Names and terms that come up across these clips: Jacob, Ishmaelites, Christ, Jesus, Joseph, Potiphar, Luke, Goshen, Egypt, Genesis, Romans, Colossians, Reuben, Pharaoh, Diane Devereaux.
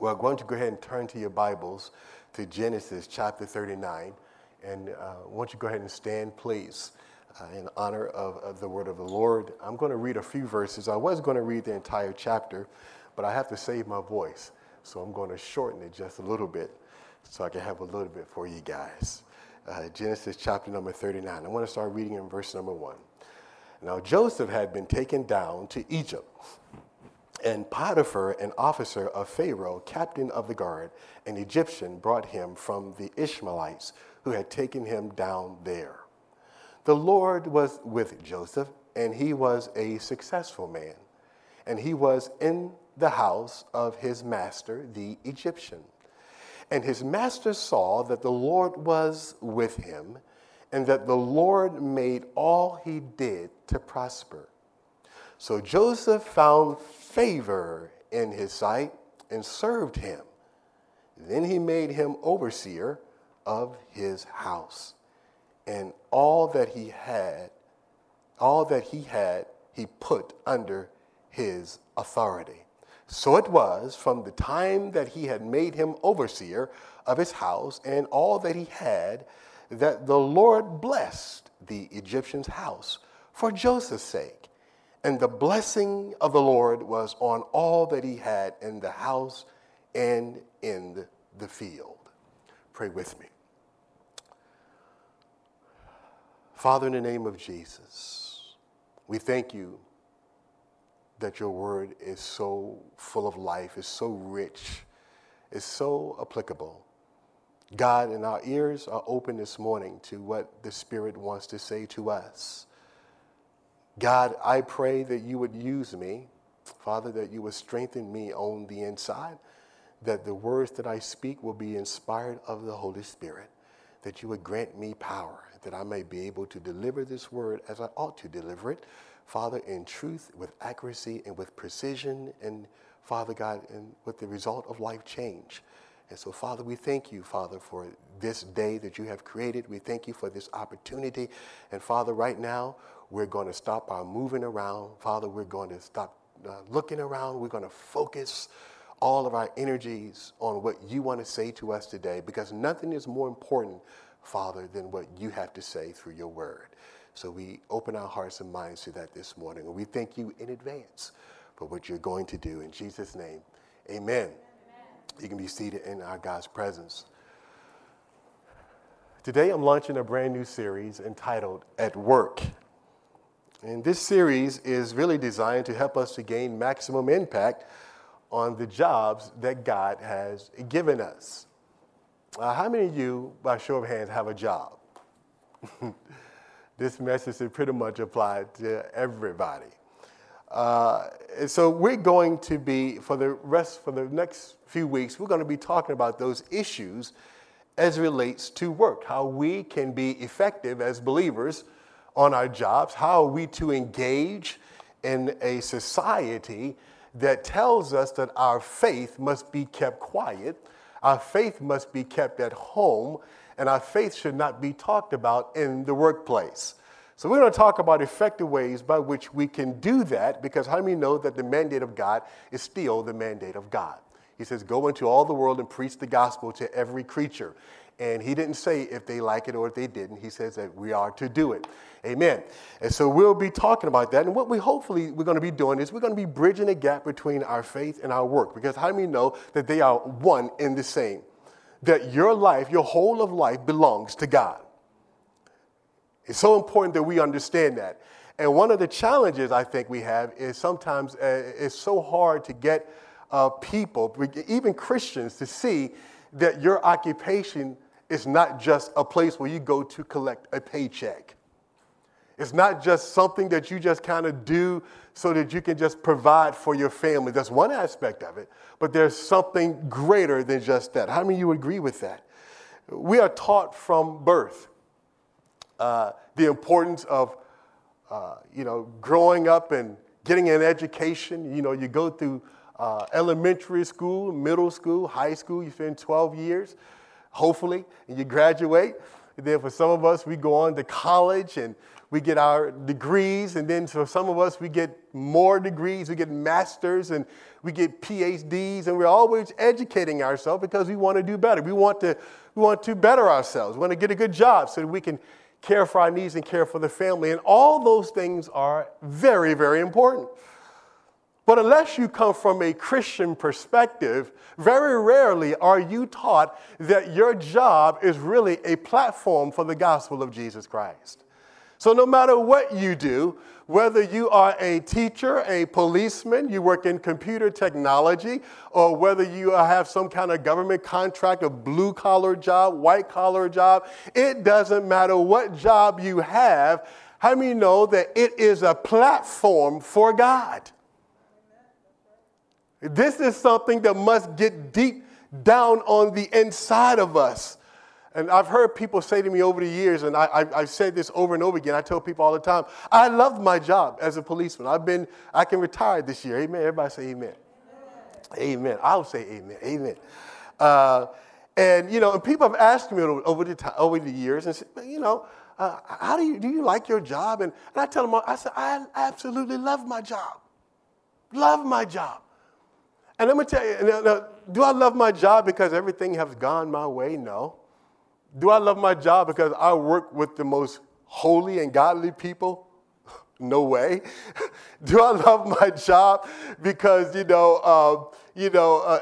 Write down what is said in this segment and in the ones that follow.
We're going to go ahead and turn to your Bibles to Genesis chapter 39. And won't you go ahead and stand, please, in honor of the word of the Lord. I'm going to read a few verses. I was going to read the entire chapter, but I have to save my voice. So I'm going to shorten it just a little bit so I can have a little bit for you guys. Genesis chapter number 39. I want to start reading in verse number 1. Now Joseph had been taken down to Egypt, and Potiphar, an officer of Pharaoh, captain of the guard, an Egyptian, brought him from the Ishmaelites who had taken him down there. The Lord was with Joseph, and he was a successful man, and he was in the house of his master, the Egyptian. And his master saw that the Lord was with him, and that the Lord made all he did to prosper. So Joseph found favor in his sight and served him. Then he made him overseer of his house, and all that he had, he put under his authority. So it was from the time that he had made him overseer of his house and all that he had, that the Lord blessed the Egyptian's house for Joseph's sake. And the blessing of the Lord was on all that he had in the house and in the field. Pray with me. Father, in the name of Jesus, we thank you that your word is so full of life, is so rich, is so applicable. God, and our ears are open this morning to what the Spirit wants to say to us. God, I pray that you would use me, Father, that you would strengthen me on the inside, that the words that I speak will be inspired of the Holy Spirit, that you would grant me power, that I may be able to deliver this word as I ought to deliver it, Father, in truth, with accuracy, and with precision, and Father God, and with the result of life change. And so, Father, we thank you, Father, for this day that you have created. We thank you for this opportunity. And, Father, right now, we're going to stop our moving around. Father, we're going to stop looking around. We're going to focus all of our energies on what you want to say to us today, because nothing is more important, Father, than what you have to say through your word. So we open our hearts and minds to that this morning. And we thank you in advance for what you're going to do. In Jesus' name, amen. You can be seated in our God's presence. Today I'm launching a brand new series entitled At Work. And this series is really designed to help us to gain maximum impact on the jobs that God has given us. How many of you, by show of hands, have a job? This message is pretty much applied to everybody. So we're going to be, for the next few weeks, we're going to be talking about those issues as it relates to work, how we can be effective as believers on our jobs, how are we to engage in a society that tells us that our faith must be kept quiet, our faith must be kept at home, and our faith should not be talked about in the workplace. So we're going to talk about effective ways by which we can do that, because how many know that the mandate of God is still the mandate of God? He says, go into all the world and preach the gospel to every creature. And he didn't say if they like it or if they didn't. He says that we are to do it. Amen. And so we'll be talking about that. And what we hopefully we're going to be doing is we're going to be bridging the gap between our faith and our work, because how many know that they are one and the same, that your life, your whole of life belongs to God. It's so important that we understand that. And one of the challenges I think we have is sometimes it's so hard to get people, even Christians, to see that your occupation is not just a place where you go to collect a paycheck. It's not just something that you just kind of do so that you can just provide for your family. That's one aspect of it. But there's something greater than just that. How many of you agree with that? We are taught from birth the importance of, growing up and getting an education. You know, you go through elementary school, middle school, high school. You spend 12 years, hopefully, and you graduate. And then for some of us, we go on to college and we get our degrees. And then for some of us, we get more degrees. We get masters and we get PhDs. And we're always educating ourselves because we want to do better. We want to better ourselves. We want to get a good job so that we can care for our needs and care for the family. And all those things are very, very important. But unless you come from a Christian perspective, very rarely are you taught that your job is really a platform for the gospel of Jesus Christ. So no matter what you do, whether you are a teacher, a policeman, you work in computer technology, or whether you have some kind of government contract, a blue-collar job, white-collar job, it doesn't matter what job you have. How many know that it is a platform for God? This is something that must get deep down on the inside of us. And I've heard people say to me over the years, and I've said this over and over again, I tell people all the time, I love my job as a policeman. I can retire this year. Amen. Everybody say amen. Amen. Amen. I'll say amen. Amen. And people have asked me over the years, and said, how do you like your job? And I tell them, I said, I absolutely love my job. Love my job. And let me tell you, now, do I love my job because everything has gone my way? No. Do I love my job because I work with the most holy and godly people? No way. Do I love my job because,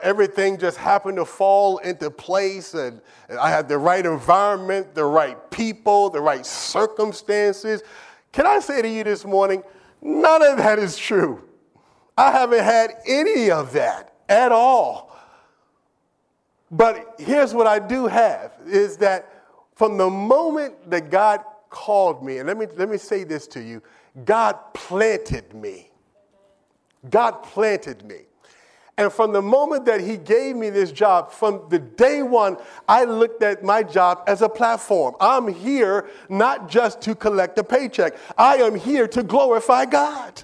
everything just happened to fall into place and I had the right environment, the right people, the right circumstances? Can I say to you this morning, none of that is true. I haven't had any of that at all. But here's what I do have is that from the moment that God called me, and let me say this to you, God planted me. God planted me. And from the moment that he gave me this job, from the day one, I looked at my job as a platform. I'm here not just to collect a paycheck. I am here to glorify God.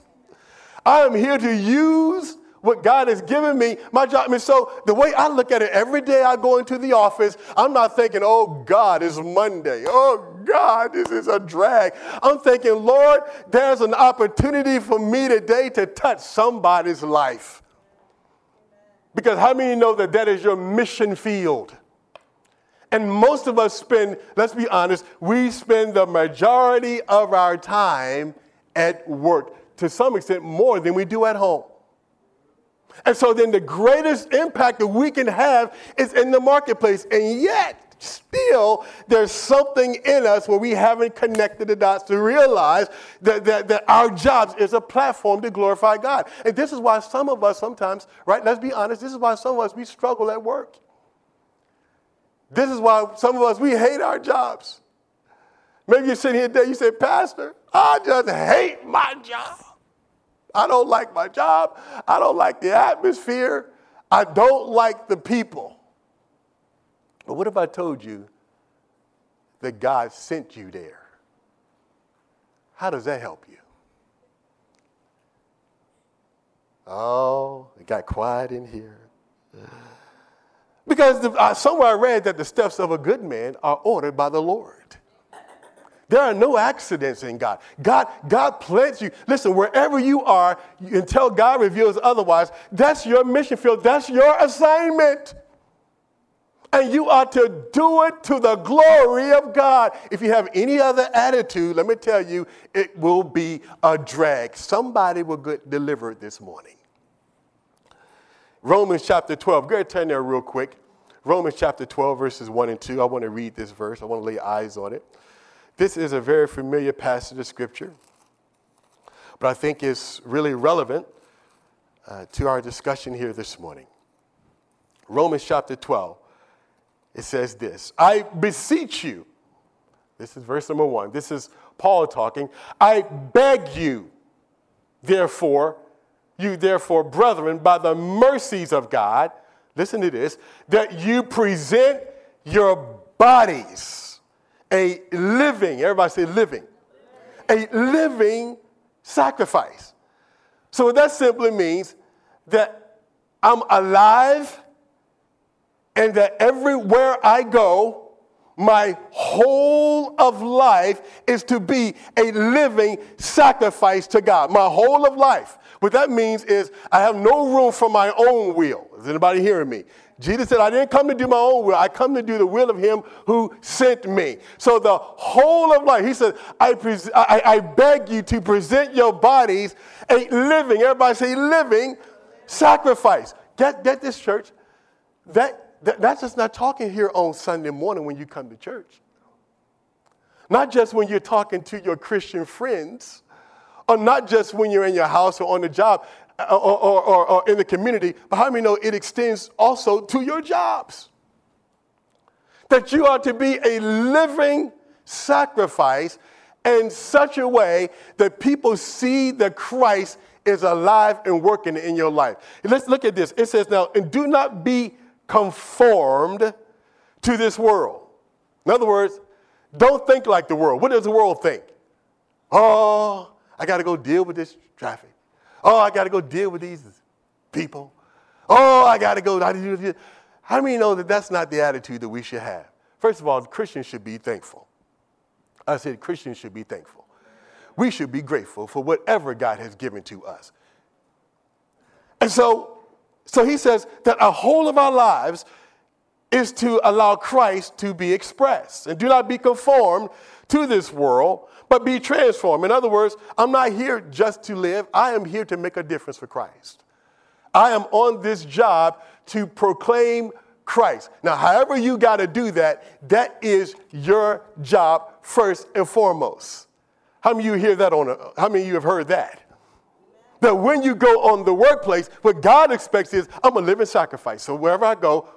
I am here to use what God has given me, my job. And so the way I look at it, every day I go into the office, I'm not thinking, oh, God, it's Monday. Oh, God, this is a drag. I'm thinking, Lord, there's an opportunity for me today to touch somebody's life. Because how many know that is your mission field? And most of us spend, let's be honest, we spend the majority of our time at work. To some extent, more than we do at home. And so then the greatest impact that we can have is in the marketplace. And yet, still, there's something in us where we haven't connected the dots to realize that our jobs is a platform to glorify God. And this is why some of us sometimes, right, let's be honest, this is why some of us, we struggle at work. This is why some of us, we hate our jobs. Maybe you're sitting here today, you say, Pastor, I just hate my job. I don't like my job. I don't like the atmosphere. I don't like the people. But what if I told you that God sent you there? How does that help you? Oh, it got quiet in here. Because somewhere I read that the steps of a good man are ordered by the Lord. There are no accidents in God. God plants you. Listen, wherever you are, until God reveals otherwise, that's your mission field. That's your assignment. And you are to do it to the glory of God. If you have any other attitude, let me tell you, it will be a drag. Somebody will get delivered this morning. Romans chapter 12. Go ahead, turn there real quick. Romans chapter 12, verses 1 and 2. I want to read this verse. I want to lay eyes on it. This is a very familiar passage of Scripture, but I think it's really relevant to our discussion here this morning. Romans chapter 12, it says this, I beseech you, this is verse number 1, this is Paul talking, I beg you, therefore, brethren, by the mercies of God, listen to this, that you present your bodies. A living, everybody say living, a living sacrifice. So that simply means that I'm alive and that everywhere I go, my whole of life is to be a living sacrifice to God. My whole of life. What that means is I have no room for my own will. Is anybody hearing me? Jesus said, I didn't come to do my own will. I come to do the will of him who sent me. So the whole of life, he said, I beg you to present your bodies a living, everybody say living sacrifice. Get this, church. That's just not talking here on Sunday morning when you come to church. Not just when you're talking to your Christian friends, or not just when you're in your house or on the job or in the community, but how many know it extends also to your jobs? That you are to be a living sacrifice in such a way that people see that Christ is alive and working in your life. Let's look at this. It says, now, and do not be conformed to this world. In other words, don't think like the world. What does the world think? Oh, I got to go deal with this traffic. Oh, I got to go deal with these people. Oh, I got to go. How do you know that that's not the attitude that we should have? First of all, Christians should be thankful. I said Christians should be thankful. We should be grateful for whatever God has given to us. And so he says that a whole of our lives is to allow Christ to be expressed. And do not be conformed to this world, but be transformed. In other words, I'm not here just to live. I am here to make a difference for Christ. I am on this job to proclaim Christ. Now, however you got to do that, that is your job first and foremost. How many of you hear that how many of you have heard that? That when you go on the workplace, what God expects is I'm a living sacrifice. So wherever I go,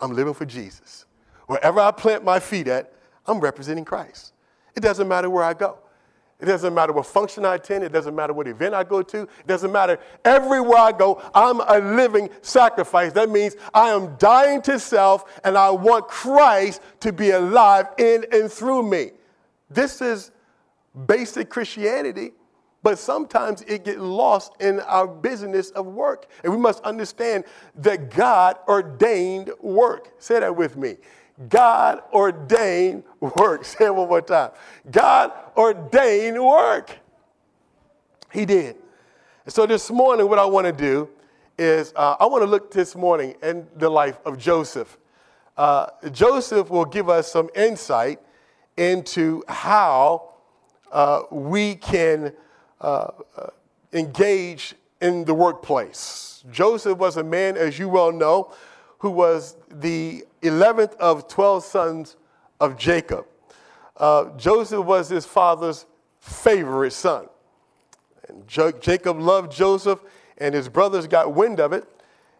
I'm living for Jesus. Wherever I plant my feet at, I'm representing Christ. It doesn't matter where I go. It doesn't matter what function I attend. It doesn't matter what event I go to. It doesn't matter. Everywhere I go, I'm a living sacrifice. That means I am dying to self, and I want Christ to be alive in and through me. This is basic Christianity. But sometimes it gets lost in our business of work. And we must understand that God ordained work. Say that with me. God ordained work. Say it one more time. God ordained work. He did. And so this morning, what I want to do is I want to look this morning in the life of Joseph. Joseph will give us some insight into how we can engage in the workplace. Joseph was a man, as you well know, who was the 11th of 12 sons of Jacob. Joseph was his father's favorite son. And Jacob loved Joseph, and his brothers got wind of it,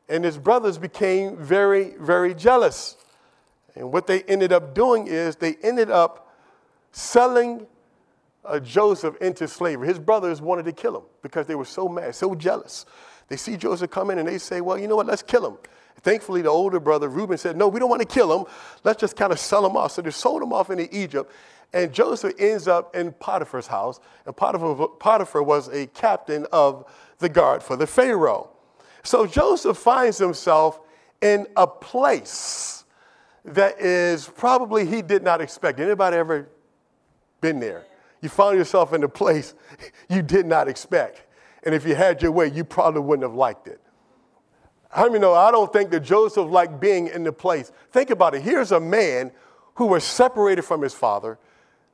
and his brothers became very, very jealous. And what they ended up doing is they ended up selling Joseph into slavery. His brothers wanted to kill him because they were so mad, so jealous. They see Joseph come in and they say, well, you know what, let's kill him. Thankfully, the older brother, Reuben, said, no, we don't want to kill him. Let's just kind of sell him off. So they sold him off into Egypt, and Joseph ends up in Potiphar's house. And Potiphar was a captain of the guard for the Pharaoh. So Joseph finds himself in a place that is probably he did not expect. Anybody ever been there? You found yourself in a place you did not expect. And if you had your way, you probably wouldn't have liked it. How many know I don't think that Joseph liked being in the place? Think about it. Here's a man who was separated from his father,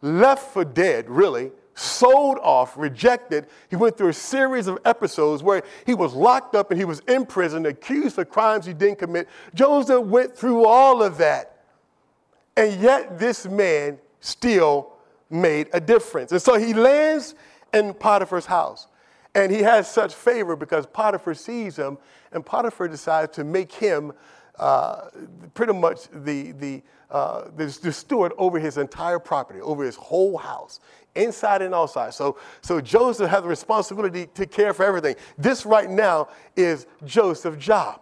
left for dead, really, sold off, rejected. He went through a series of episodes where he was locked up and he was in prison, accused of crimes he didn't commit. Joseph went through all of that. And yet this man still made a difference. And so he lands in Potiphar's house. And he has such favor because Potiphar sees him, and Potiphar decides to make him pretty much the steward over his entire property, over his whole house, inside and outside. So Joseph has the responsibility to care for everything. This right now is Joseph's job.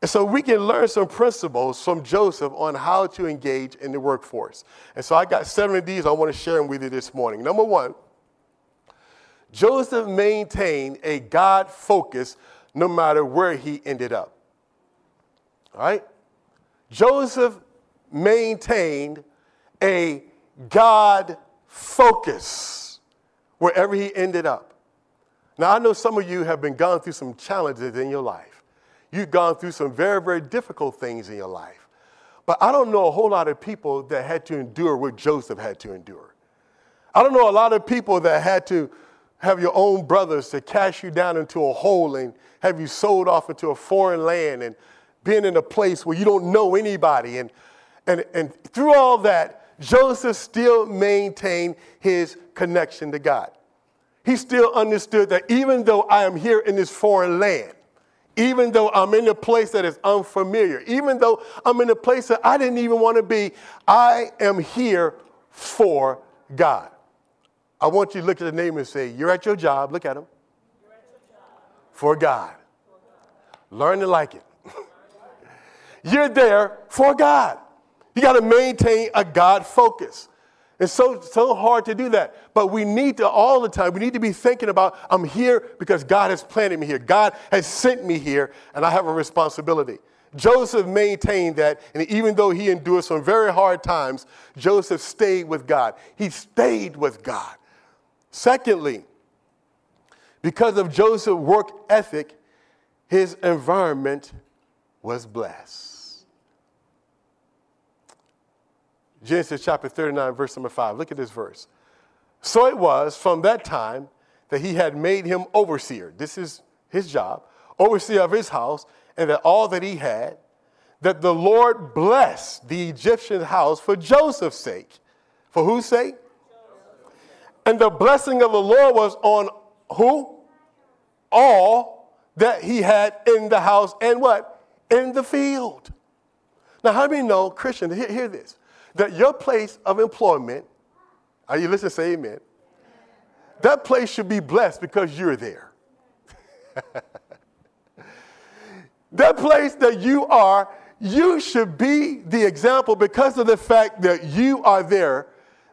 And so we can learn some principles from Joseph on how to engage in the workforce. And so I got 7 of these. I want to share them with you this morning. Number 1, Joseph maintained a God focus no matter where he ended up. All right? Joseph maintained a God focus wherever he ended up. Now, I know some of you have been gone through some challenges in your life. You've gone through some very, very difficult things in your life. But I don't know a whole lot of people that had to endure what Joseph had to endure. I don't know a lot of people that had to have your own brothers to cast you down into a hole and have you sold off into a foreign land and being in a place where you don't know anybody. And through all that, Joseph still maintained his connection to God. He still understood that even though I am here in this foreign land, even though I'm in a place that is unfamiliar, even though I'm in a place that I didn't even want to be, I am here for God. I want you to look at the neighbor and say, you're at your job. Look at him. You're at your job. For God. For God. Learn to like it. You're there for God. You got to maintain a God focus. It's so hard to do that. But we need to all the time, we need to be thinking about, I'm here because God has planted me here. God has sent me here, and I have a responsibility. Joseph maintained that, and even though he endured some very hard times, Joseph stayed with God. He stayed with God. Secondly, because of Joseph's work ethic, his environment was blessed. Genesis chapter 39, verse number 5. Look at this verse. So it was from that time that he had made him overseer. This is his job. Overseer of his house, and that all that he had, that the Lord blessed the Egyptian house for Joseph's sake. For whose sake? Joseph. And the blessing of the Lord was on who? All that he had in the house and what? In the field. Now, how many know, Christian, hear this, that your place of employment, are you listening? Say amen. That place should be blessed because you're there. That place that you are, you should be the example because of the fact that you are there.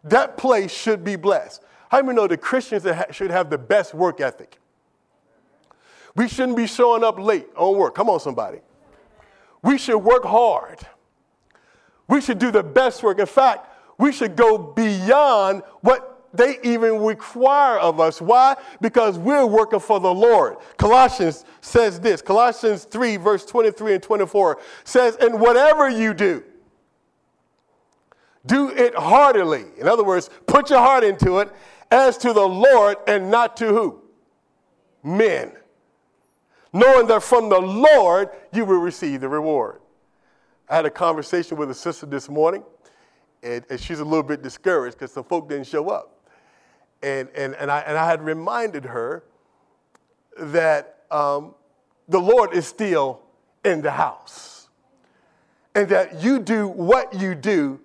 That place should be blessed. How many know the Christians that should have the best work ethic? We shouldn't be showing up late on work. Come on, somebody. We should work hard. We should do the best work. In fact, we should go beyond what they even require of us. Why? Because we're working for the Lord. Colossians says this. Colossians 3, verse 23 and 24 says, and whatever you do, do it heartily. In other words, put your heart into it as to the Lord and not to who? Men. Knowing that from the Lord you will receive the reward. I had a conversation with a sister this morning, and she's a little bit discouraged because some folk didn't show up. And I had reminded her that the Lord is still in the house, and that you do what you do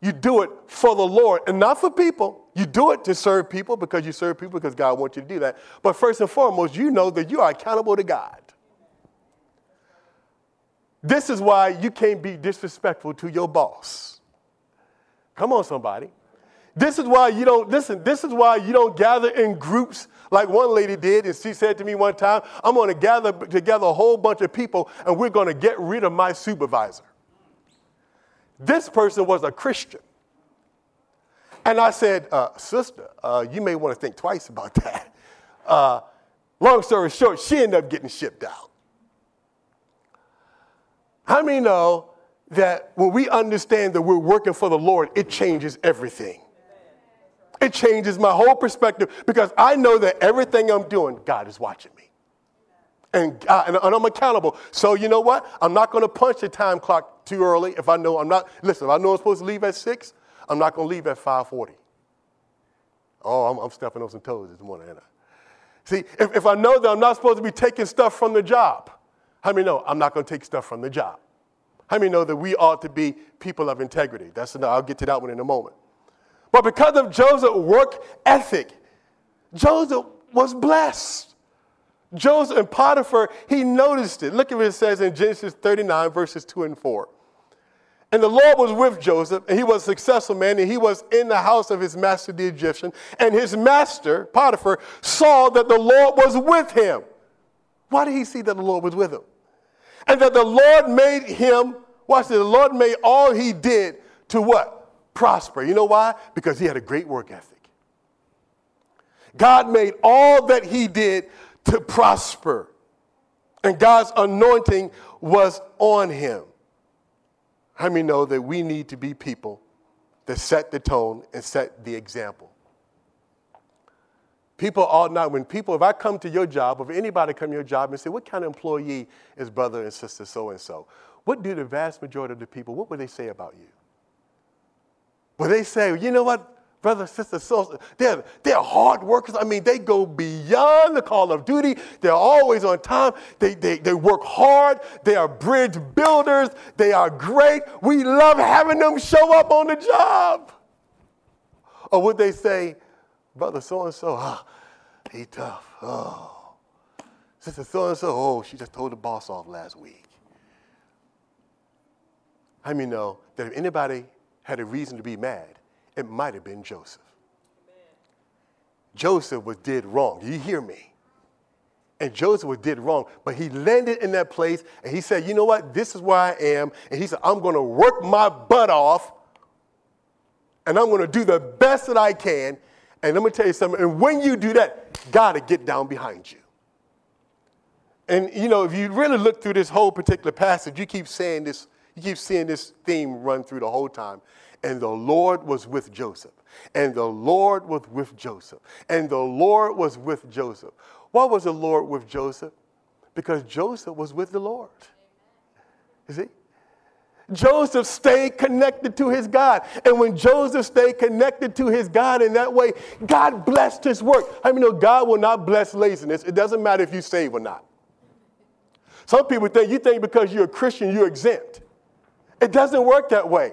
it for the Lord and not for people. You do it to serve people because you serve people because God wants you to do that. But first and foremost, you know that you are accountable to God. This is why you can't be disrespectful to your boss. Come on, somebody. This is why you don't, listen, this is why you don't gather in groups like one lady did. And she said to me one time, I'm going to gather together a whole bunch of people and we're going to get rid of my supervisor. This person was a Christian. And I said, sister, you may want to think twice about that. Long story short, she ended up getting shipped out. How many know that when we understand that we're working for the Lord, it changes everything? It changes my whole perspective because I know that everything I'm doing, God is watching me. And I'm accountable. So you know what? I'm not going to punch the time clock too early if I know I'm not. Listen, if I know I'm supposed to leave at 6, I'm not going to leave at 5:40. Oh, I'm stepping on some toes this morning, ain't I? See, if I know that I'm not supposed to be taking stuff from the job, how many know I'm not going to take stuff from the job? How many know that we ought to be people of integrity? That's enough. I'll get to that one in a moment. But because of Joseph's work ethic, Joseph was blessed. Joseph and Potiphar, he noticed it. Look at what it says in Genesis 39, verses 2 and 4. And the Lord was with Joseph, and he was a successful man, and he was in the house of his master, the Egyptian. And his master, Potiphar, saw that the Lord was with him. Why did he see that the Lord was with him? And that the Lord made him, watch this, the Lord made all he did to what? prosper. You know why? Because he had a great work ethic. God made all that he did to prosper. And God's anointing was on him. How many know that we need to be people that set the tone and set the example? People ought not, if I come to your job, if anybody come to your job and say, what kind of employee is brother and sister so-and-so? What do the vast majority of the people, what would they say about you? Would they say, you know what, brother, sister, so they're hard workers. I mean, they go beyond the call of duty. They're always on time. They work hard. They are bridge builders. They are great. We love having them show up on the job. Or would they say, brother, so-and-so, he tough. Oh, sister, so-and-so, she just told the boss off last week. How many know that if anybody had a reason to be mad, it might have been Joseph. Amen. Joseph was did wrong. You hear me? And Joseph was did wrong, but he landed in that place, and he said, you know what? This is where I am. And he said, I'm going to work my butt off, and I'm going to do the best that I can. And let me tell you something. And when you do that, God will get down behind you. And, you know, if you really look through this whole particular passage, you keep seeing this theme run through the whole time. And the Lord was with Joseph. And the Lord was with Joseph. And the Lord was with Joseph. Why was the Lord with Joseph? Because Joseph was with the Lord. You see? Joseph stayed connected to his God. And when Joseph stayed connected to his God in that way, God blessed his work. I mean, no, God will not bless laziness. It doesn't matter if you save or not. Some people think you think because you're a Christian, you're exempt. It doesn't work that way.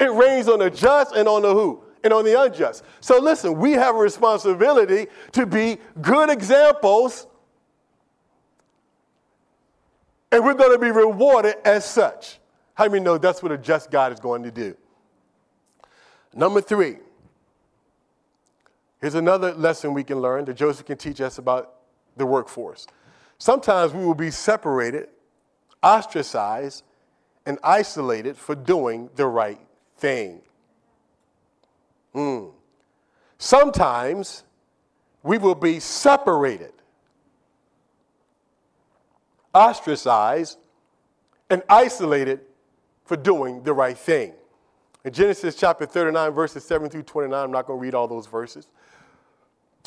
It rains on the just and on the who? And on the unjust. So listen, we have a responsibility to be good examples. And we're going to be rewarded as such. How many know that's what a just God is going to do? Number three, here's another lesson we can learn that Joseph can teach us about the workforce. Sometimes we will be separated, ostracized, and isolated for doing the right thing. Sometimes we will be separated, ostracized, and isolated for doing the right thing. In Genesis chapter 39, verses 7 through 29, I'm not going to read all those verses.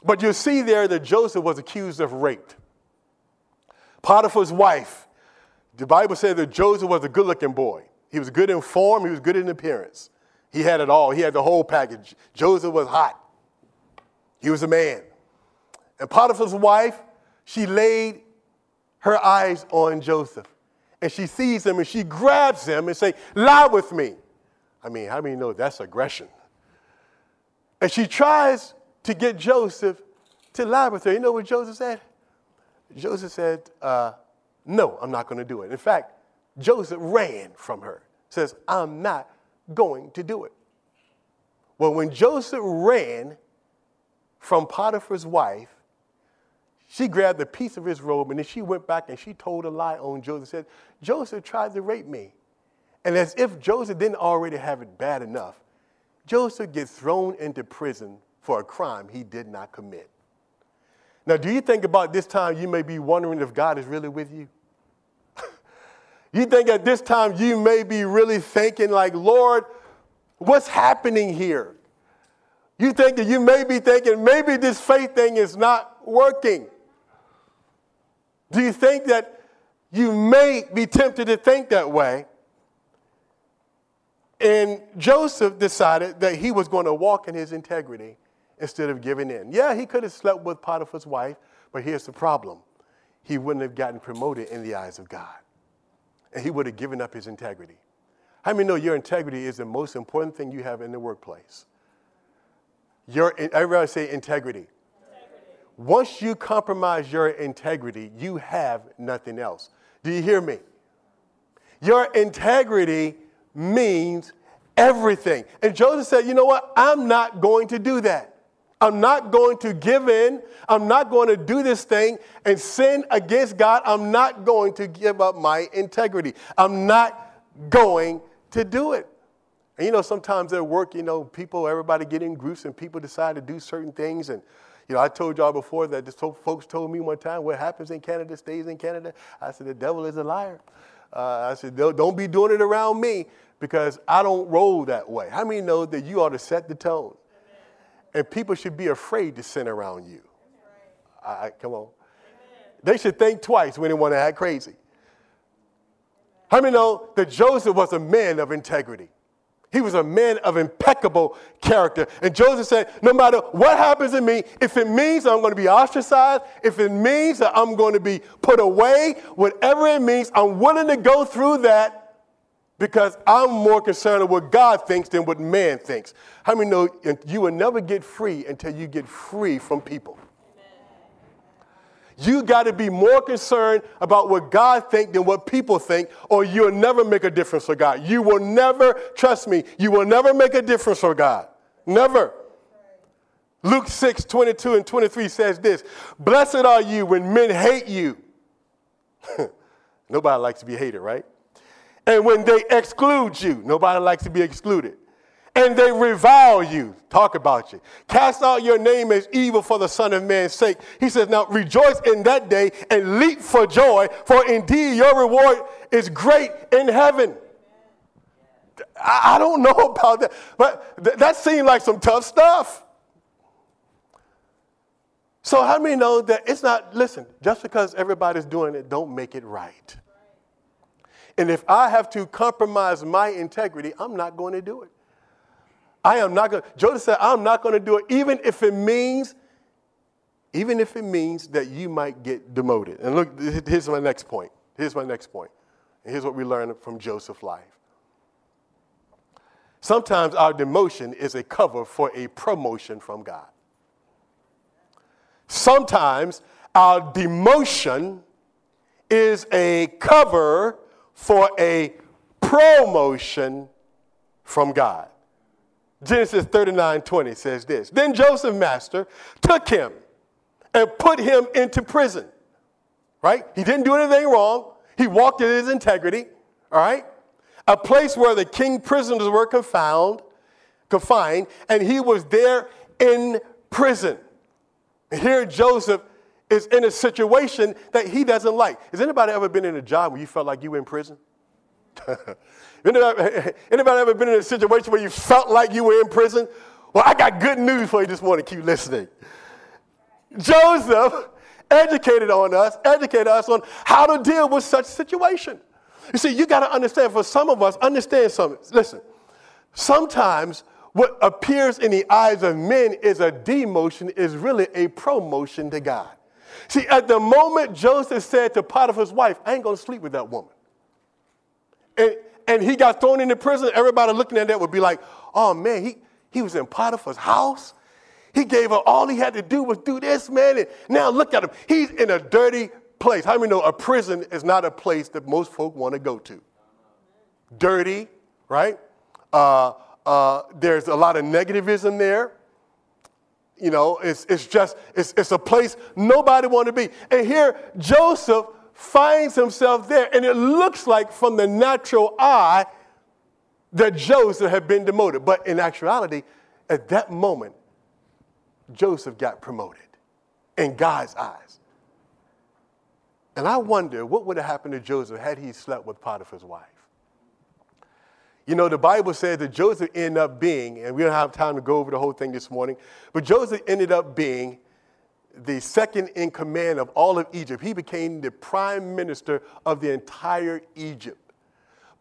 But you'll see there that Joseph was accused of rape. Potiphar's wife, the Bible says that Joseph was a good-looking boy. He was good in form. He was good in appearance. He had it all. He had the whole package. Joseph was hot. He was a man. And Potiphar's wife, she laid her eyes on Joseph. And she sees him and she grabs him and say, lie with me. I mean, how many know that's aggression? And she tries to get Joseph to lie with her. You know what Joseph said? Joseph said, no, I'm not going to do it. In fact, Joseph ran from her. Says, I'm not going to do it. Well, when Joseph ran from Potiphar's wife, she grabbed a piece of his robe, and then she went back and she told a lie on Joseph. Said, Joseph tried to rape me. And as if Joseph didn't already have it bad enough, Joseph gets thrown into prison for a crime he did not commit. Now, do you think about this time you may be wondering if God is really with you? You think at this time you may be really thinking like, Lord, what's happening here? You think that you may be thinking maybe this faith thing is not working. Do you think that you may be tempted to think that way? And Joseph decided that he was going to walk in his integrity instead of giving in. Yeah, he could have slept with Potiphar's wife, but here's the problem. He wouldn't have gotten promoted in the eyes of God, and he would have given up his integrity. How many know your integrity is the most important thing you have in the workplace? Everybody say integrity. Once you compromise your integrity, you have nothing else. Do you hear me? Your integrity means everything. And Joseph said, you know what? I'm not going to do that. I'm not going to give in. I'm not going to do this thing and sin against God. I'm not going to give up my integrity. I'm not going to do it. And, you know, sometimes at work, you know, people, everybody get in groups and people decide to do certain things. And, you know, I told y'all before that this folks told me one time, what happens in Canada stays in Canada. I said, the devil is a liar. I said, don't be doing it around me because I don't roll that way. How many know that you ought to set the tone? And people should be afraid to sin around you. Come on. They should think twice when they want to act crazy. How many know that Joseph was a man of integrity? He was a man of impeccable character. And Joseph said, no matter what happens to me, if it means I'm going to be ostracized, if it means that I'm going to be put away, whatever it means, I'm willing to go through that because I'm more concerned with what God thinks than what man thinks. How many know you will never get free until you get free from people? You got to be more concerned about what God thinks than what people think, or you'll never make a difference for God. You will never, trust me, you will never make a difference for God. Never. Luke 6:22-23 says this, blessed are you when men hate you. Nobody likes to be hated, right? And when they exclude you, nobody likes to be excluded. And they revile you, talk about you. Cast out your name as evil for the Son of Man's sake. He says, now rejoice in that day and leap for joy, for indeed your reward is great in heaven. I don't know about that, but that seemed like some tough stuff. So how many know that it's not, listen, just because everybody's doing it, don't make it right. And if I have to compromise my integrity, I'm not going to do it. Joseph said, I'm not going to do it, even if it means that you might get demoted. And look, here's my next point. And here's what we learned from Joseph's life. Sometimes our demotion is a cover for a promotion from God. Sometimes our demotion is a cover for a promotion from God. Genesis 39:20 says this, then Joseph's master took him and put him into prison, right? He didn't do anything wrong. He walked in his integrity, all right? A place where the king prisoners were confined, and he was there in prison. Here Joseph is in a situation that he doesn't like. Has anybody ever been in a job where you felt like you were in prison? Anybody ever been in a situation where you felt like you were in prison? Well, I got good news for you this morning. Keep listening. Joseph educated us on how to deal with such situation. You see, you got to understand, for some of us, listen, sometimes what appears in the eyes of men is a demotion is really a promotion to God. See, at the moment Joseph said to Potiphar's wife, I ain't going to sleep with that woman. And he got thrown into prison. Everybody looking at that would be like, oh, man, he was in Potiphar's house. He gave her all he had to do was do this, man. And now look at him. He's in a dirty place. How many know a prison is not a place that most folk want to go to? Dirty, right? There's a lot of negativism there. You know, it's a place nobody want to be. And here Joseph finds himself there, and it looks like from the natural eye that Joseph had been demoted. But in actuality, at that moment, Joseph got promoted in God's eyes. And I wonder what would have happened to Joseph had he slept with Potiphar's wife. You know, the Bible says that Joseph ended up being, and we don't have time to go over the whole thing this morning, but Joseph ended up being the second in command of all of Egypt. He became the prime minister of the entire Egypt.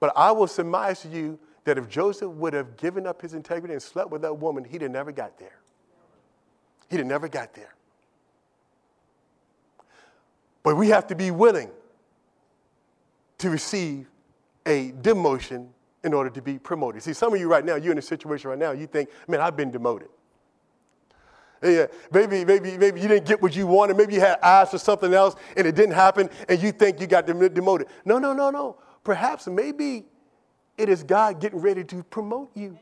But I will surmise to you that if Joseph would have given up his integrity and slept with that woman, he'd have never got there. He'd have never got there. But we have to be willing to receive a demotion in order to be promoted. See, some of you right now, you're in a situation right now, you think, man, I've been demoted. Yeah, maybe you didn't get what you wanted. Maybe you had eyes for something else and it didn't happen and you think you got demoted. No. Perhaps maybe it is God getting ready to promote you.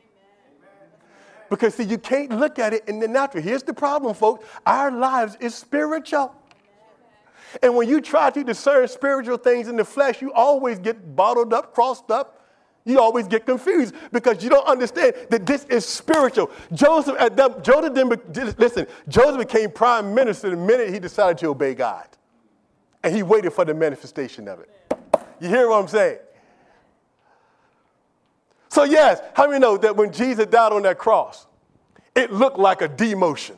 Because, see, you can't look at it in the natural. Here's the problem, folks. Our lives is spiritual. And when you try to discern spiritual things in the flesh, you always get bottled up, crossed up. You always get confused because you don't understand that this is spiritual. Joseph became prime minister the minute he decided to obey God. And he waited for the manifestation of it. You hear what I'm saying? So yes, how many know that when Jesus died on that cross, it looked like a demotion?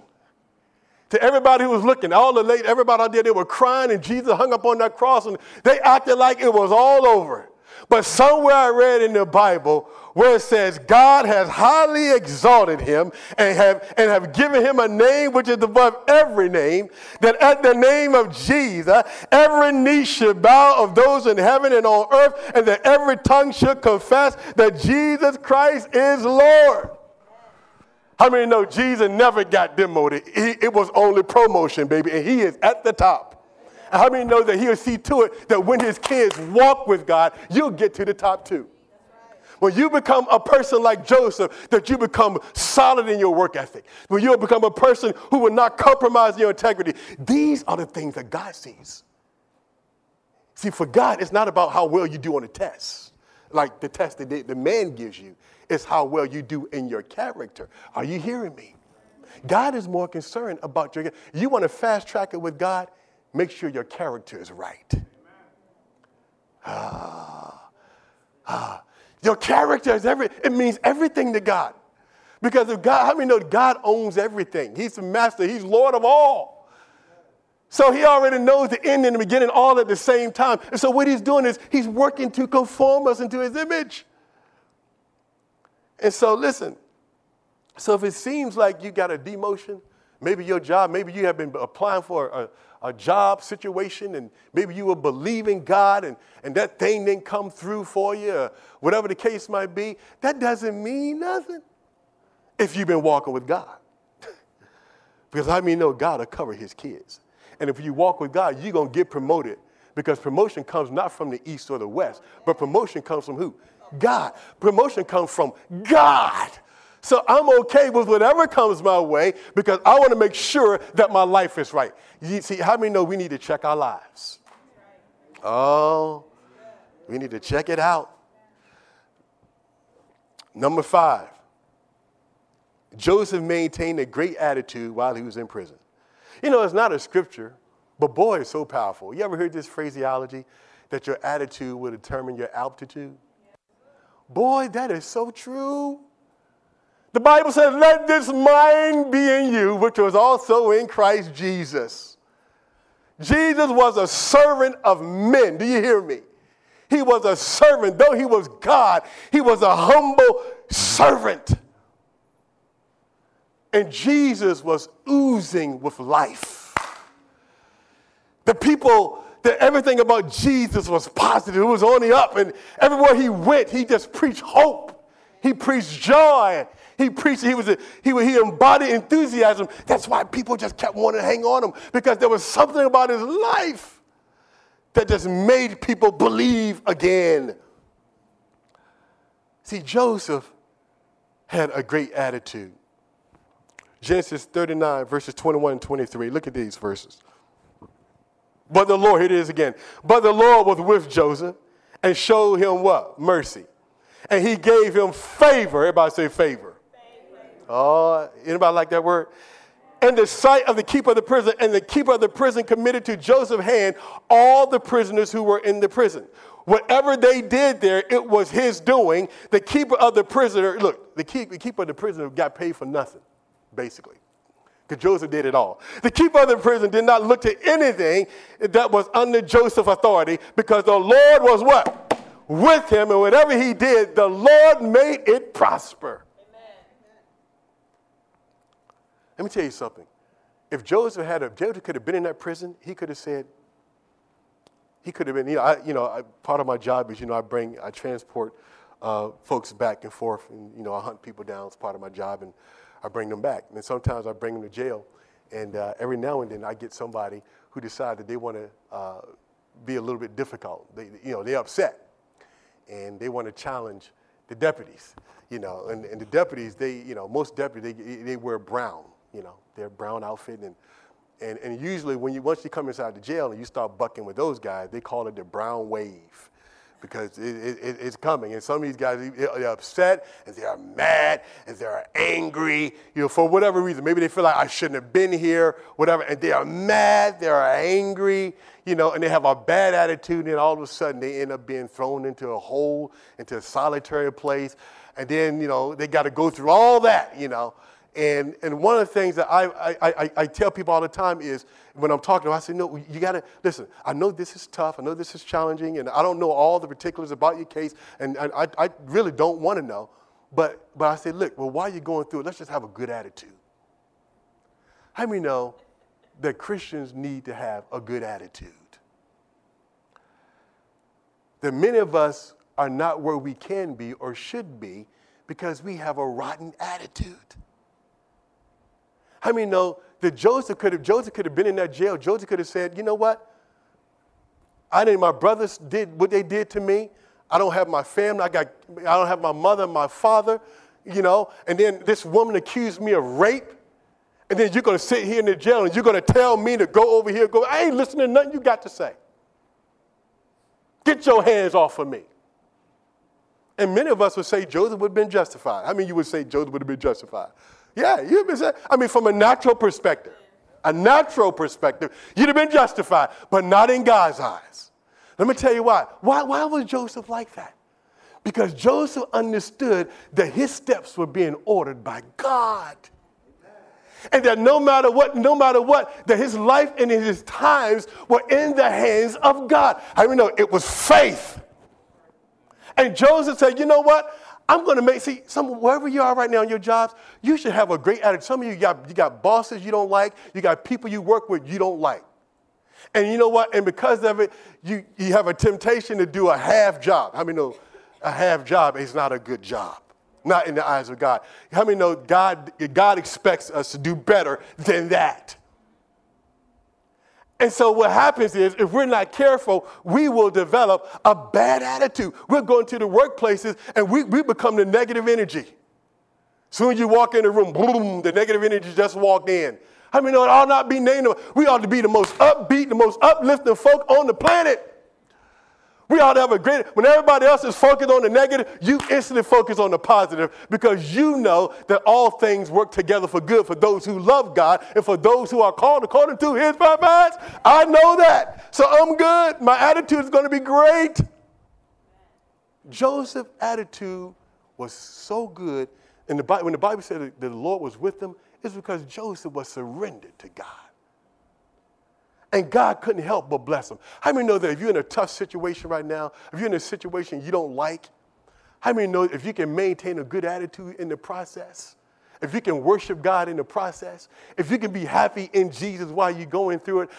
To everybody who was looking, everybody out there, they were crying, and Jesus hung up on that cross, and they acted like it was all over. But somewhere I read in the Bible where it says, God has highly exalted him and have given him a name which is above every name, that at the name of Jesus, every knee should bow of those in heaven and on earth, and that every tongue should confess that Jesus Christ is Lord. How many know Jesus never got demoted? It was only promotion, baby, and he is at the top. How many know that he'll see to it that when his kids walk with God, you'll get to the top too? When you become a person like Joseph, that you become solid in your work ethic. When you become a person who will not compromise your integrity. These are the things that God sees. See, for God, it's not about how well you do on the test, like the test that the man gives you. It's how well you do in your character. Are you hearing me? God is more concerned about your character. You want to fast track it with God? Make sure your character is right. Your character is it means everything to God. Because if God, how many know God owns everything? He's the master. He's Lord of all. So he already knows the end and the beginning all at the same time. And so what he's doing is he's working to conform us into his image. And so listen, so if it seems like you got a demotion, maybe your job, maybe you have been applying for a job situation, and maybe you were believing God and that thing didn't come through for you, or whatever the case might be, that doesn't mean nothing if you've been walking with God. Because I mean, no, God will cover his kids. And if you walk with God, you're going to get promoted, because promotion comes not from the east or the west, but promotion comes from who? God. Promotion comes from God. So I'm okay with whatever comes my way, because I want to make sure that my life is right. You see, how many know we need to check our lives? Oh, we need to check it out. Number 5, Joseph maintained a great attitude while he was in prison. You know, it's not a scripture, but boy, it's so powerful. You ever heard this phraseology that your attitude will determine your altitude? Boy, that is so true. The Bible says, let this mind be in you, which was also in Christ Jesus. Jesus was a servant of men. Do you hear me? He was a servant. Though he was God, he was a humble servant. And Jesus was oozing with life. That everything about Jesus was positive. It was on the up. And everywhere he went, he just preached hope. He preached joy. He preached, he embodied enthusiasm. That's why people just kept wanting to hang on him, because there was something about his life that just made people believe again. See, Joseph had a great attitude. Genesis 39, verses 21 and 23. Look at these verses. But the Lord, here it is again. But the Lord was with Joseph and showed him what? Mercy. And he gave him favor. Everybody say favor. Oh, anybody like that word? In the sight of the keeper of the prison, and the keeper of the prison committed to Joseph's hand all the prisoners who were in the prison. Whatever they did there, it was his doing. The keeper of the prisoner, look, the keeper of the prisoner got paid for nothing, basically, because Joseph did it all. The keeper of the prison did not look to anything that was under Joseph's authority, because the Lord was what? With him, and whatever he did, the Lord made it prosper. Let me tell you something. If Joseph could have been in that prison, part of my job is, I transport folks back and forth, and, I hunt people down. It's part of my job, and I bring them back. And sometimes I bring them to jail, and every now and then I get somebody who decides that they want to be a little bit difficult. They're upset, and they want to challenge the deputies, and the deputies, most deputies, they wear brown. They're brown outfit, and usually once you come inside the jail and you start bucking with those guys, they call it the brown wave, because it's coming. And some of these guys, they're upset, and they are mad, and they are angry, for whatever reason. Maybe they feel like I shouldn't have been here, whatever. And they are mad, they are angry, and they have a bad attitude. And all of a sudden, they end up being thrown into a hole, into a solitary place. And then, they got to go through all that, And one of the things that I tell people all the time is when I'm talking to them, I say, no, you got to listen. I know this is tough. I know this is challenging. And I don't know all the particulars about your case. And I really don't want to know. But I say, look, well, while you're going through it, let's just have a good attitude. How many know that Christians need to have a good attitude? That many of us are not where we can be or should be because we have a rotten attitude. How many know that Joseph could have been in that jail? Joseph could have said, you know what? My brothers did what they did to me. I don't have my family. I don't have my mother and my father, And then this woman accused me of rape. And then you're going to sit here in the jail and you're going to tell me to go over here. I ain't listening to nothing you got to say. Get your hands off of me. And many of us would say Joseph would have been justified. I mean, you would say Joseph would have been justified. Yeah, you've been saying, from a natural perspective, you'd have been justified, but not in God's eyes. Let me tell you why. Why was Joseph like that? Because Joseph understood that his steps were being ordered by God. And that no matter what, that his life and his times were in the hands of God. I mean, no, it was faith. And Joseph said, you know what? I'm going to wherever you are right now in your jobs, you should have a great attitude. Some of you got bosses you don't like. You got people you work with you don't like. And you know what? And because of it, you have a temptation to do a half job. How many know a half job is not a good job? Not in the eyes of God. How many know God expects us to do better than that? And so what happens is, if we're not careful, we will develop a bad attitude. We'll go into the workplaces, and we become the negative energy. Soon as you walk in the room, boom, the negative energy just walked in. I mean, it ought not be named. We ought to be the most upbeat, the most uplifting folk on the planet. We ought to have when everybody else is focused on the negative, you instantly focus on the positive because you know that all things work together for good for those who love God and for those who are called according to his purpose. I know that. So I'm good. My attitude is going to be great. Joseph's attitude was so good. And when the Bible said that the Lord was with him, it's because Joseph was surrendered to God. And God couldn't help but bless them. How many know that if you're in a tough situation right now, if you're in a situation you don't like, how many know if you can maintain a good attitude in the process, if you can worship God in the process, if you can be happy in Jesus while you're going through it,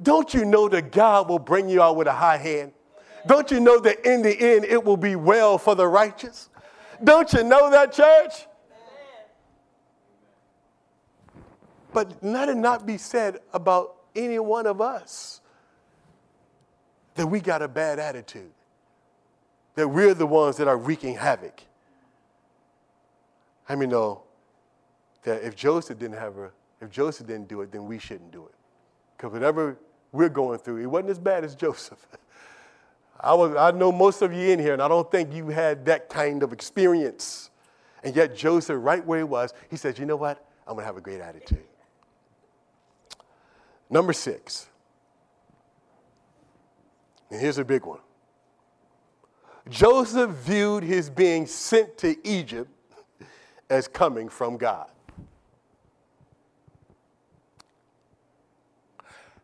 don't you know that God will bring you out with a high hand? Don't you know that in the end it will be well for the righteous? Don't you know that, church? But let it not be said about any one of us that we got a bad attitude, that we're the ones that are wreaking havoc. I mean, no, that if Joseph didn't do it, then we shouldn't do it. Because whatever we're going through, it wasn't as bad as Joseph. I know most of you in here, and I don't think you had that kind of experience. And yet Joseph, right where he was, he said, you know what? I'm going to have a great attitude. Number 6, and here's a big one. Joseph viewed his being sent to Egypt as coming from God.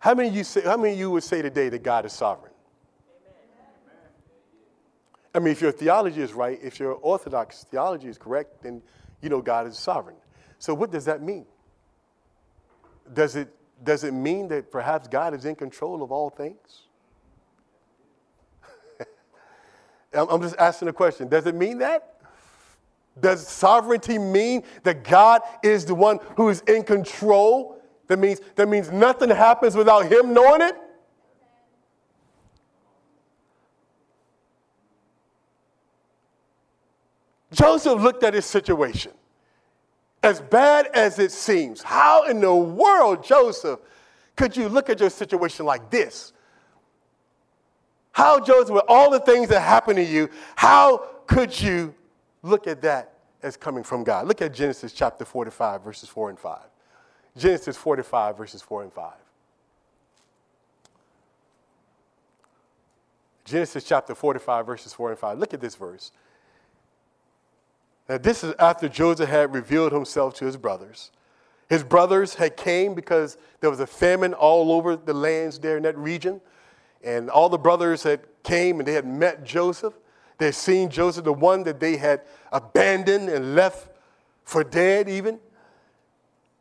How many of you would say today that God is sovereign? Amen. I mean, if your theology is right, if your orthodox theology is correct, then you know God is sovereign. So what does that mean? Does it mean that perhaps God is in control of all things? I'm just asking a question. Does it mean that? Does sovereignty mean that God is the one who is in control? That means nothing happens without him knowing it? Joseph looked at his situation. As bad as it seems, how in the world, Joseph, could you look at your situation like this? How, Joseph, with all the things that happened to you, how could you look at that as coming from God? Look at Genesis chapter 45, verses 4 and 5. Genesis 45, verses 4 and 5. Genesis chapter 45, verses 4 and 5. Look at this verse. Now, this is after Joseph had revealed himself to his brothers. His brothers had came because there was a famine all over the lands there in that region. And all the brothers had came and they had met Joseph. They had seen Joseph, the one that they had abandoned and left for dead even.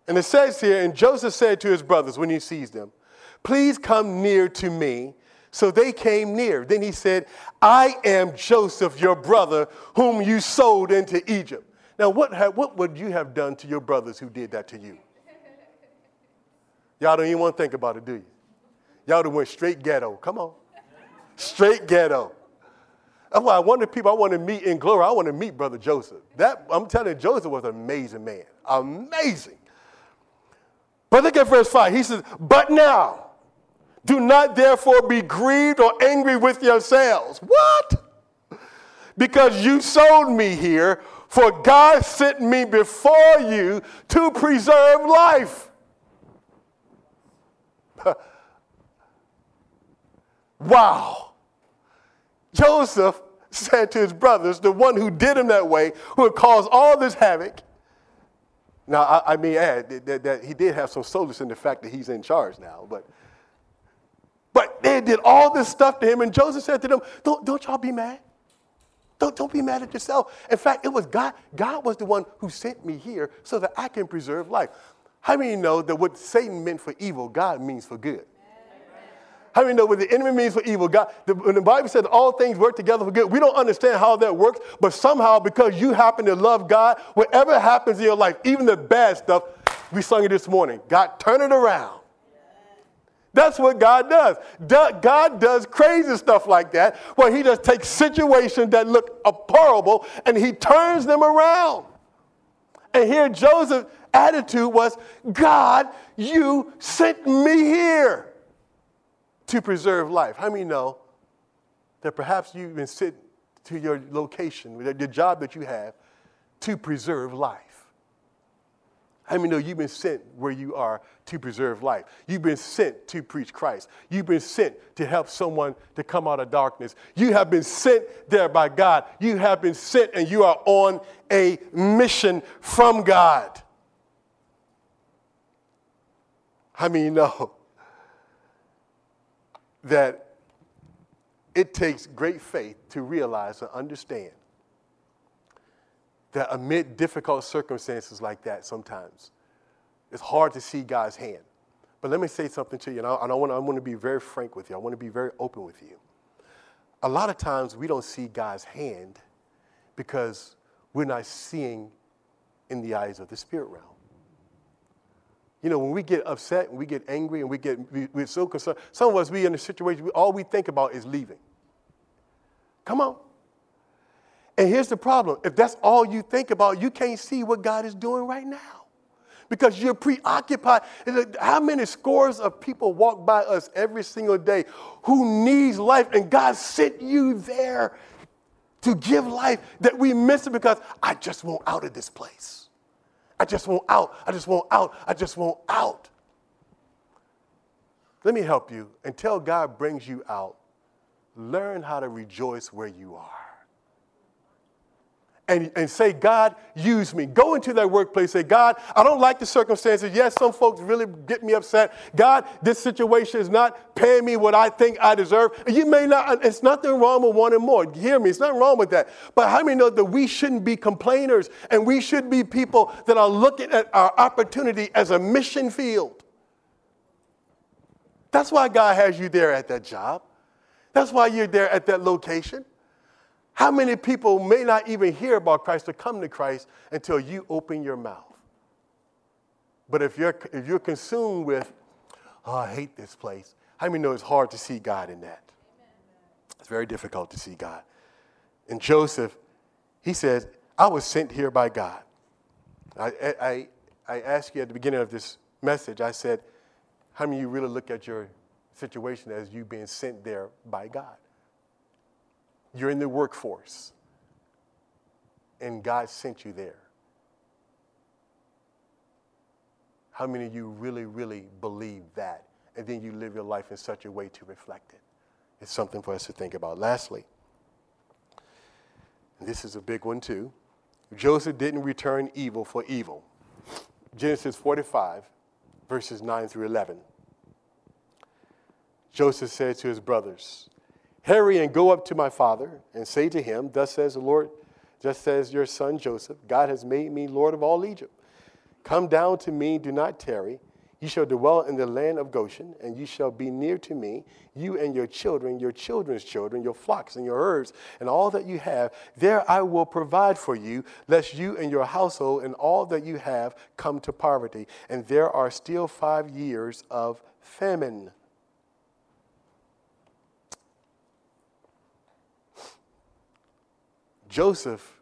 And it says here, and Joseph said to his brothers when he sees them, "Please come near to me." So they came near. Then he said, "I am Joseph, your brother, whom you sold into Egypt." Now, what would you have done to your brothers who did that to you? Y'all don't even want to think about it, do you? Y'all would have went straight ghetto. Come on. Straight ghetto. That's why I wonder people I want to meet in glory. I want to meet Brother Joseph. That I'm telling you, Joseph was an amazing man. Amazing. But look at verse 5. He says, "But now, do not therefore be grieved or angry with yourselves." What? "Because you sold me here, for God sent me before you to preserve life." Wow. Joseph said to his brothers, the one who did him that way, who had caused all this havoc. Now, I mean, he did have some solace in the fact that he's in charge now, But they did all this stuff to him, and Joseph said to them, don't y'all be mad. Don't be mad at yourself. In fact, it was God. God was the one who sent me here so that I can preserve life. How many know that what Satan meant for evil, God means for good? How many know what the enemy means for evil? When the Bible says all things work together for good, we don't understand how that works, but somehow because you happen to love God, whatever happens in your life, even the bad stuff, we sung it this morning, God, turn it around. That's what God does. God does crazy stuff like that, where he just takes situations that look abhorrible and he turns them around. And here Joseph's attitude was, God, you sent me here to preserve life. How many know that perhaps you've been sent to your location, the job that you have, to preserve life? How many know you've been sent where you are to preserve life? You've been sent to preach Christ. You've been sent to help someone to come out of darkness. You have been sent there by God. You have been sent and you are on a mission from God. How many know that it takes great faith to realize and understand that amid difficult circumstances like that sometimes, it's hard to see God's hand. But let me say something to you, and I want to be very frank with you. I want to be very open with you. A lot of times we don't see God's hand because we're not seeing in the eyes of the spirit realm. You know, when we get upset and we get angry and we're so concerned, some of us, we're in a situation where all we think about is leaving. Come on. And here's the problem. If that's all you think about, you can't see what God is doing right now because you're preoccupied. How many scores of people walk by us every single day who needs life, and God sent you there to give life, that we miss it because I just want out of this place. I just want out. I just want out. I just want out. Let me help you. Until God brings you out, learn how to rejoice where you are. And say, God, use me. Go into that workplace. Say, God, I don't like the circumstances. Yes, some folks really get me upset. God, this situation is not paying me what I think I deserve. You may not. It's nothing wrong with wanting more. You hear me? It's nothing wrong with that. But how many know that we shouldn't be complainers, and we should be people that are looking at our opportunity as a mission field? That's why God has you there at that job. That's why you're there at that location. How many people may not even hear about Christ or come to Christ until you open your mouth? But if you're consumed with, oh, I hate this place, how many know it's hard to see God in that? It's very difficult to see God. And Joseph, he says, I was sent here by God. I asked you at the beginning of this message, I said, how many of you really look at your situation as you being sent there by God? You're in the workforce. And God sent you there. How many of you really, really believe that? And then you live your life in such a way to reflect it. It's something for us to think about. Lastly, and this is a big one too, Joseph didn't return evil for evil. Genesis 45, verses 9 through 11. Joseph said to his brothers, "Hurry and go up to my father and say to him, thus says the Lord, just says your son Joseph, God has made me Lord of all Egypt. Come down to me, do not tarry. You shall dwell in the land of Goshen, and you shall be near to me, you and your children, your children's children, your flocks and your herds, and all that you have. There I will provide for you, lest you and your household and all that you have come to poverty. And there are still 5 years of famine." Joseph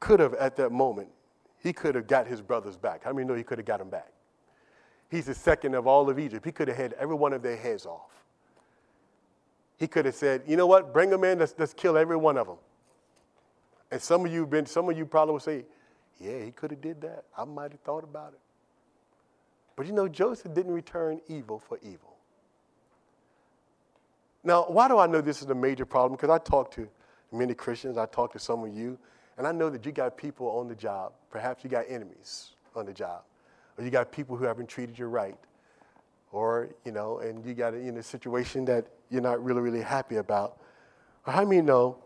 could have, at that moment, he could have got his brothers back. How many know he could have got them back? He's the second of all of Egypt. He could have had every one of their heads off. He could have said, you know what, bring them in, let's kill every one of them. And some of you probably would say, yeah, he could have did that. I might have thought about it. But you know, Joseph didn't return evil for evil. Now, why do I know this is a major problem? Because I talk to many Christians, I talk to some of you, and I know that you got people on the job. Perhaps you got enemies on the job. Or you got people who haven't treated you right, or, you know, and you got in a situation that you're not really, really happy about. How many know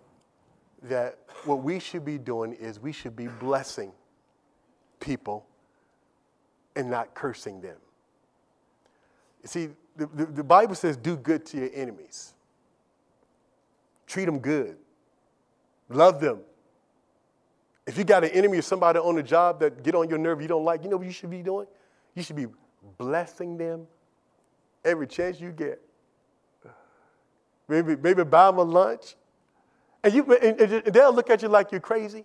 that what we should be doing is we should be blessing people and not cursing them? You see, the Bible says do good to your enemies. Treat them good. Love them. If you got an enemy or somebody on the job that get on your nerve you don't like, you know what you should be doing? You should be blessing them every chance you get. Maybe buy them a lunch. And they'll look at you like you're crazy,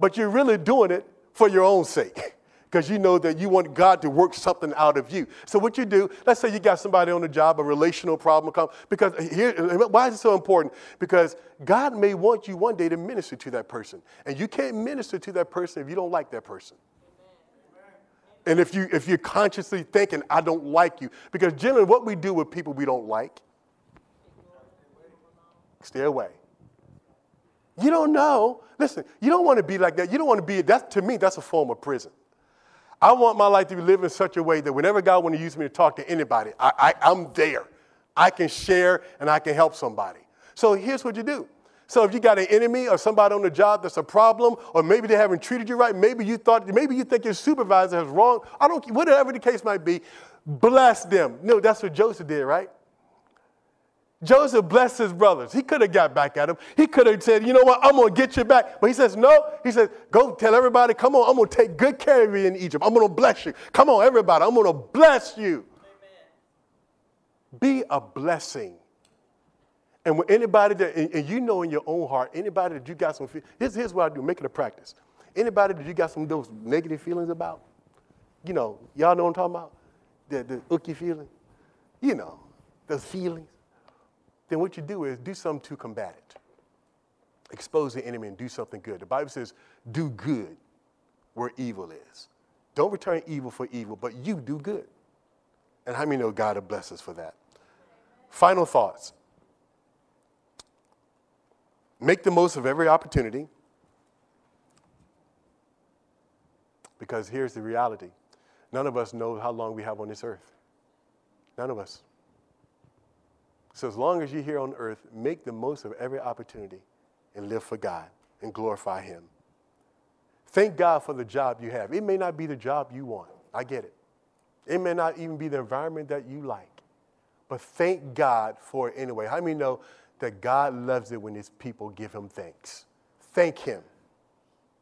but you're really doing it for your own sake because you know that you want God to work something out of you. So what you do, let's say you got somebody on the job, a relational problem comes. Because why is it so important? Because God may want you one day to minister to that person. And you can't minister to that person if you don't like that person. Amen. And if you're consciously thinking, I don't like you. Because generally what we do with people we don't like, stay away. You don't know. Listen, you don't want to be like that. You don't want to be, to me, that's a form of prison. I want my life to be lived in such a way that whenever God wants to use me to talk to anybody, I'm there. I can share and I can help somebody. So here's what you do. So if you got an enemy or somebody on the job that's a problem, or maybe they haven't treated you right, maybe you think your supervisor is wrong. Whatever the case might be, bless them. No, that's what Joseph did, right? Joseph blessed his brothers. He could have got back at him. He could have said, you know what, I'm going to get you back. But he says, no. He says, go tell everybody, come on, I'm going to take good care of you in Egypt. I'm going to bless you. Come on, everybody, I'm going to bless you. Amen. Be a blessing. And when anybody that, and you know in your own heart, anybody that you got some feelings, here's what I do, make it a practice. Anybody that you got some of those negative feelings about, you know, y'all know what I'm talking about? The ookie feeling, you know, those feelings. Then what you do is do something to combat it. Expose the enemy and do something good. The Bible says, do good where evil is. Don't return evil for evil, but you do good. And how many know God will bless us for that? Final thoughts. Make the most of every opportunity, because here's the reality. None of us know how long we have on this earth. None of us. So as long as you're here on earth, make the most of every opportunity and live for God and glorify him. Thank God for the job you have. It may not be the job you want. I get it. It may not even be the environment that you like. But thank God for it anyway. How many know that God loves it when his people give him thanks? Thank him.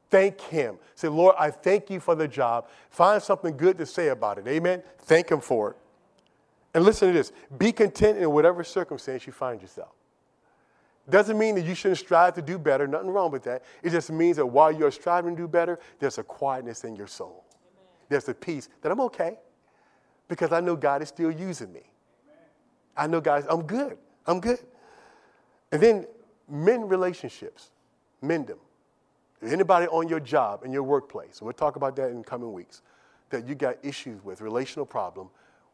Thank him. Say, Lord, I thank you for the job. Find something good to say about it. Amen? Thank him for it. And listen to this, be content in whatever circumstance you find yourself. Doesn't mean that you shouldn't strive to do better, nothing wrong with that. It just means that while you're striving to do better, there's a quietness in your soul. Amen. There's a peace that I'm okay because I know God is still using me. Amen. I know God, I'm good. And then Mend relationships. Mend them. Anybody on your job, in your workplace, and we'll talk about that in coming weeks, that you got issues with, relational problem,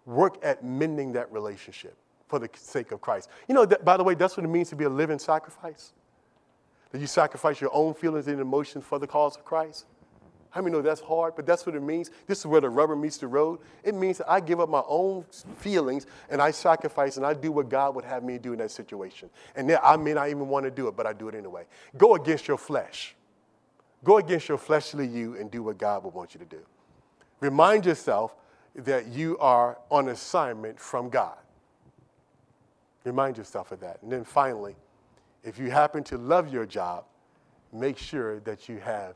work at mending that relationship for the sake of Christ. You know, by the way, that's what it means to be a living sacrifice. That you sacrifice your own feelings and emotions for the cause of Christ. How many know that's hard, but that's what it means. This is where the rubber meets the road. It means that I give up my own feelings and I sacrifice and I do what God would have me do in that situation. And then I may not even want to do it, but I do it anyway. Go against your flesh. Go against your fleshly you and do what God would want you to do. Remind yourself that you are on assignment from God. Remind yourself of that. And then finally, if you happen to love your job, make sure that you have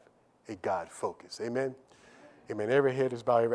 a God focus. Amen? Amen. Every head is bowed, every eye.